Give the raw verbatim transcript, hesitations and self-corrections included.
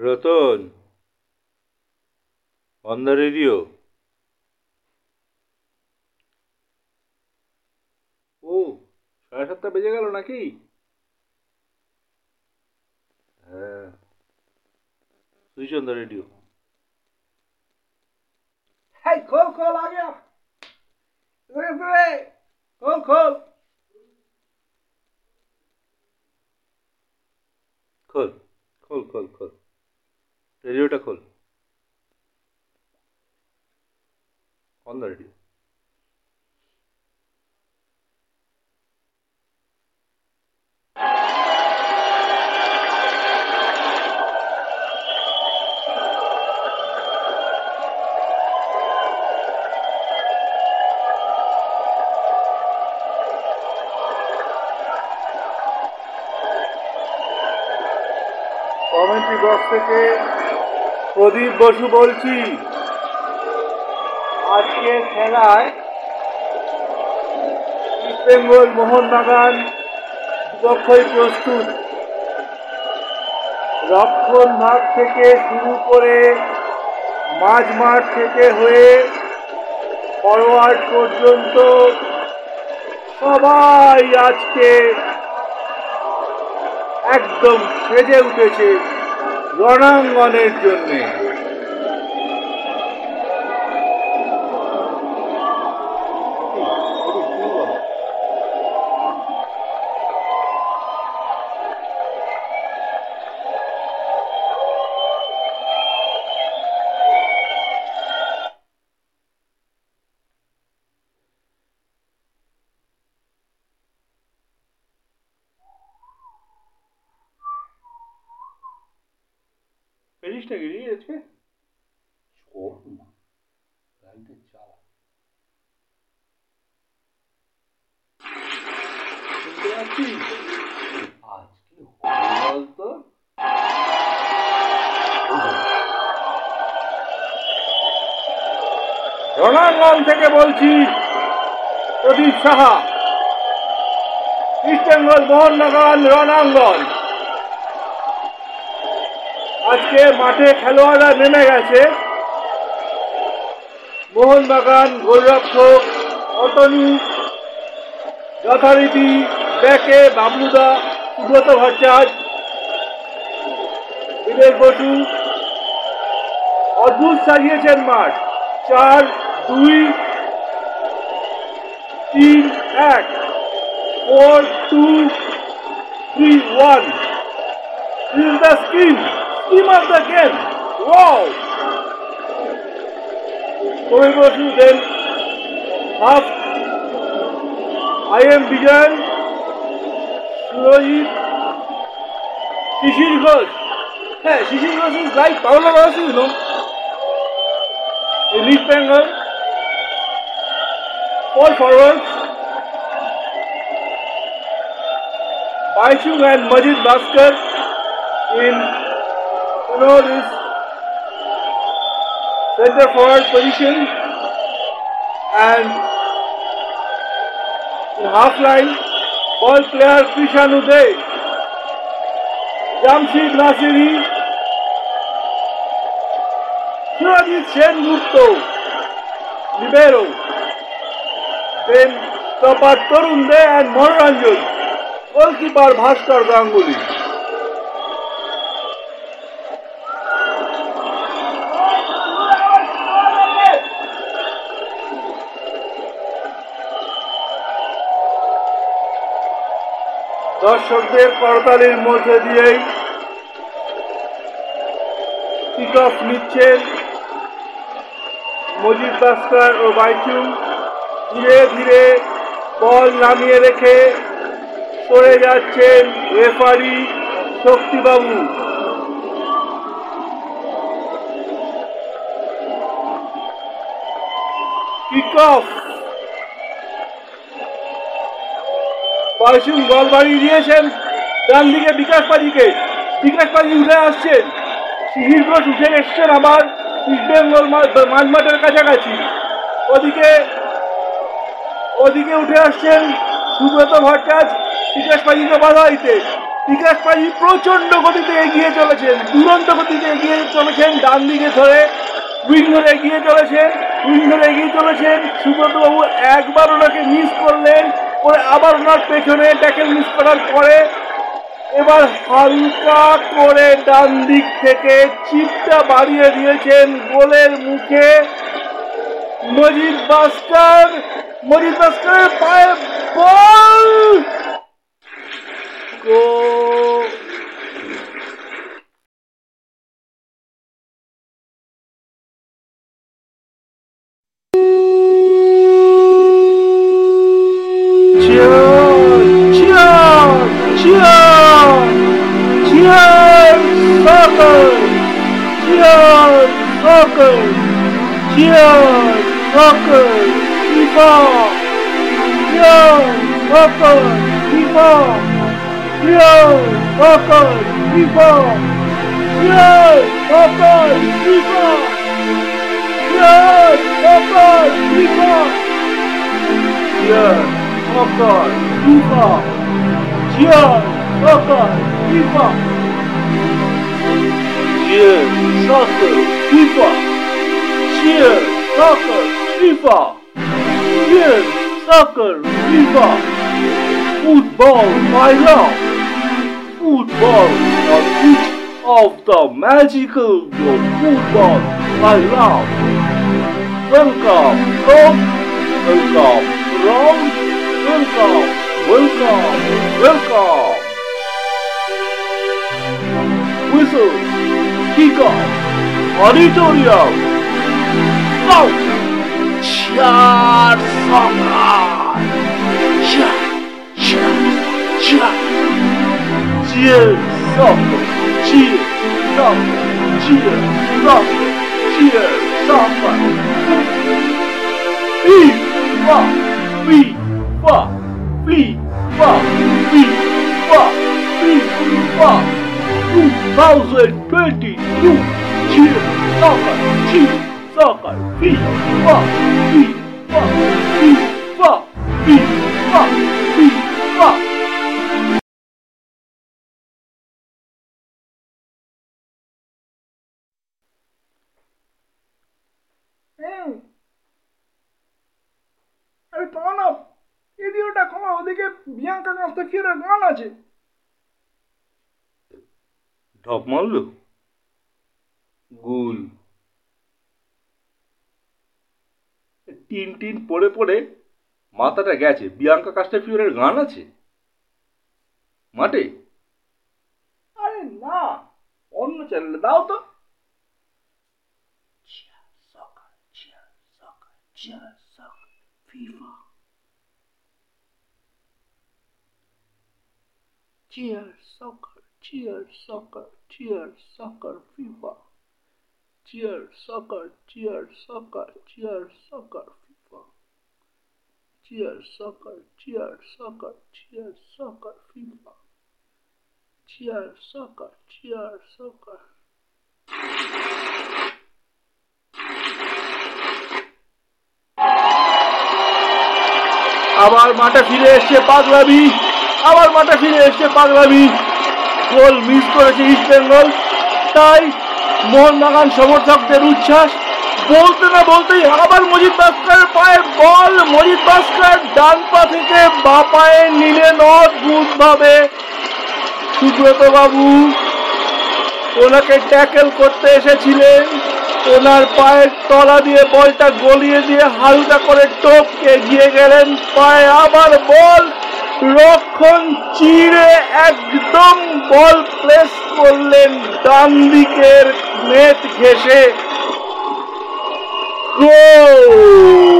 Ratan, on the radio. Oh, সাড়ে সাতটা বেজে গেল নাকি? হ্যাঁ, সুইচ অন দ্য রেডিও। হ্যাঁ, খোল খোল আগে খোল খোল খোল খোল খোল খোল রেডিওটা খোল, on the radio. Commentary box থেকে প্রদীপ বসু বলছি। আজকের খেলায় ইস্ট বেঙ্গল মোহন বাগান দক্ষই প্রস্তুত। রক্ষণ ভাগ থেকে শুরু করে মাঝ মাঠ থেকে হয়ে ফরওয়ার্ড পর্যন্ত সবাই আজকে একদম সেজে উঠেছে রণাঙ্গনের জন্য। রণাঙ্গন থেকে বলছি প্রদীপ সাহা, ইস্ট বেঙ্গল মোহন বাগান রণাঙ্গন। আজকে মাঠে খেলোয়াড়রা নেমে গেছে। মোহনবাগান গোলরক্ষক অতনু, যথারীতি ব্যাকে বাবলুদা, সুব্রত ভট্টাচার্য, বিবেক বসু। অদ্ভুত সাজিয়েছেন মাঠ। চার দুই তিন এক, four two three one is the scheme Team of the game. Wow! Coming for two then. Half. I am Bijan. Surajit. Shishir Vos. Hey, Shishir Vos is like Pavala Vosu, you know. In East Bengal. All forwards. Bhaichung and Majid Bishkar in know this center forward position, and in half line ball player Krishanu Dey, Jamshid Nasiri, Surajit Sengupta libero, then stopper Krishanu Dey and Mohan Rajur, goalkeeper Bhaskar Ganguly. দর্শকদের করতালির মধ্যে দিয়েই kick off নিচ্ছেন মজিদ দাস্তুর ও বাইচুং। ধীরে ধীরে বল নামিয়ে রেখে সরে যাচ্ছেন রেফারি শক্তিবাবু। কিক অফ, বাইচুং বল বাড়িয়ে দিয়েছেন ডান দিকে বিকাশ পাজিকে। বিকাশ পাজি উঠে আসছেন, শিশির ঘোষ উঠে এসছেন আবার ইস্ট বেঙ্গল মাঝমাঠের কাছাকাছি। ওদিকে ওদিকে উঠে আসছেন সুব্রত ভট্টাচার্য বিকাশ পাজিকে বাধা দিতে। বিকাশ পাজি প্রচণ্ড গতিতে এগিয়ে চলেছেন, দুরন্ত গতিতে এগিয়ে চলেছেন, ডান দিকে ধরে উইং ধরে এগিয়ে চলেছেন, উইং ধরে এগিয়ে চলেছেন। সুব্রতবাবু একবার ওনাকে মিস করলেন, পরে আবার ওনার পেছনে ট্যাকেল মিস করার পরে এবার হালকা করে ডান দিক থেকে চিপটা বাড়িয়ে দিয়েছেন গোলের মুখে মজিদ বাস্টার। মজিদ বাস্টারের পায়ে ball, goal. Magical your football, I love. Welcome, Rome. Welcome, Rome. Welcome, welcome, welcome. Whistle, kick off, auditorium. Now, cheer soccer. Cheer, cheer, cheer. Cheer soccer, cheer. Cheer, love, cheer, suffer. Be, fuck, be, fuck, be, fuck, be, fuck, be, fuck. twenty twenty-two. Cheer, suffer, cheer, suffer. Be, fuck, be, fuck, be, fuck, be, fuck, be, fuck. টিন টিন পড়ে পড়ে মাথাটা গেছে। Bianca কাস্টাফিওরের গান আছে মাঠে? আরে না, অন্য চ্যানেলে দাও তো। Cheer soccer, cheer soccer, cheer soccer, FIFA. Cheer soccer, cheer soccer, cheer soccer, FIFA. Cheer soccer, cheer soccer, cheer soccer, FIFA. Cheer soccer, cheer soccer. আবার মাঠে ফিরে এসে পাগলামি, আবার মাঠে ফিরে এসছে পাগলামি। গোল মিস করেছে ইস্ট বেঙ্গল, তাই মোহন বাগান সমর্থকদের উচ্ছ্বাস। বলতে না বলতেই আবার মজিদ বাস্কারের পায়ে বল। মজিদ বাস্কার ডান পা থেকে বাঁ পায়ে নিলেন অদ্ভুতভাবে। সুব্রতবাবু ওনাকে ট্যাকেল করতে এসেছিলেন, ওনার পায়ের তলা দিয়ে বলটা গলিয়ে দিয়ে হালকা করে টপকে গিয়ে গেলেন পায়ে। আবার বল, রক্ষণ চিড়ে একদম বল প্লেস করলেন ডান দিকের নেট ঘেঁষে, গোল।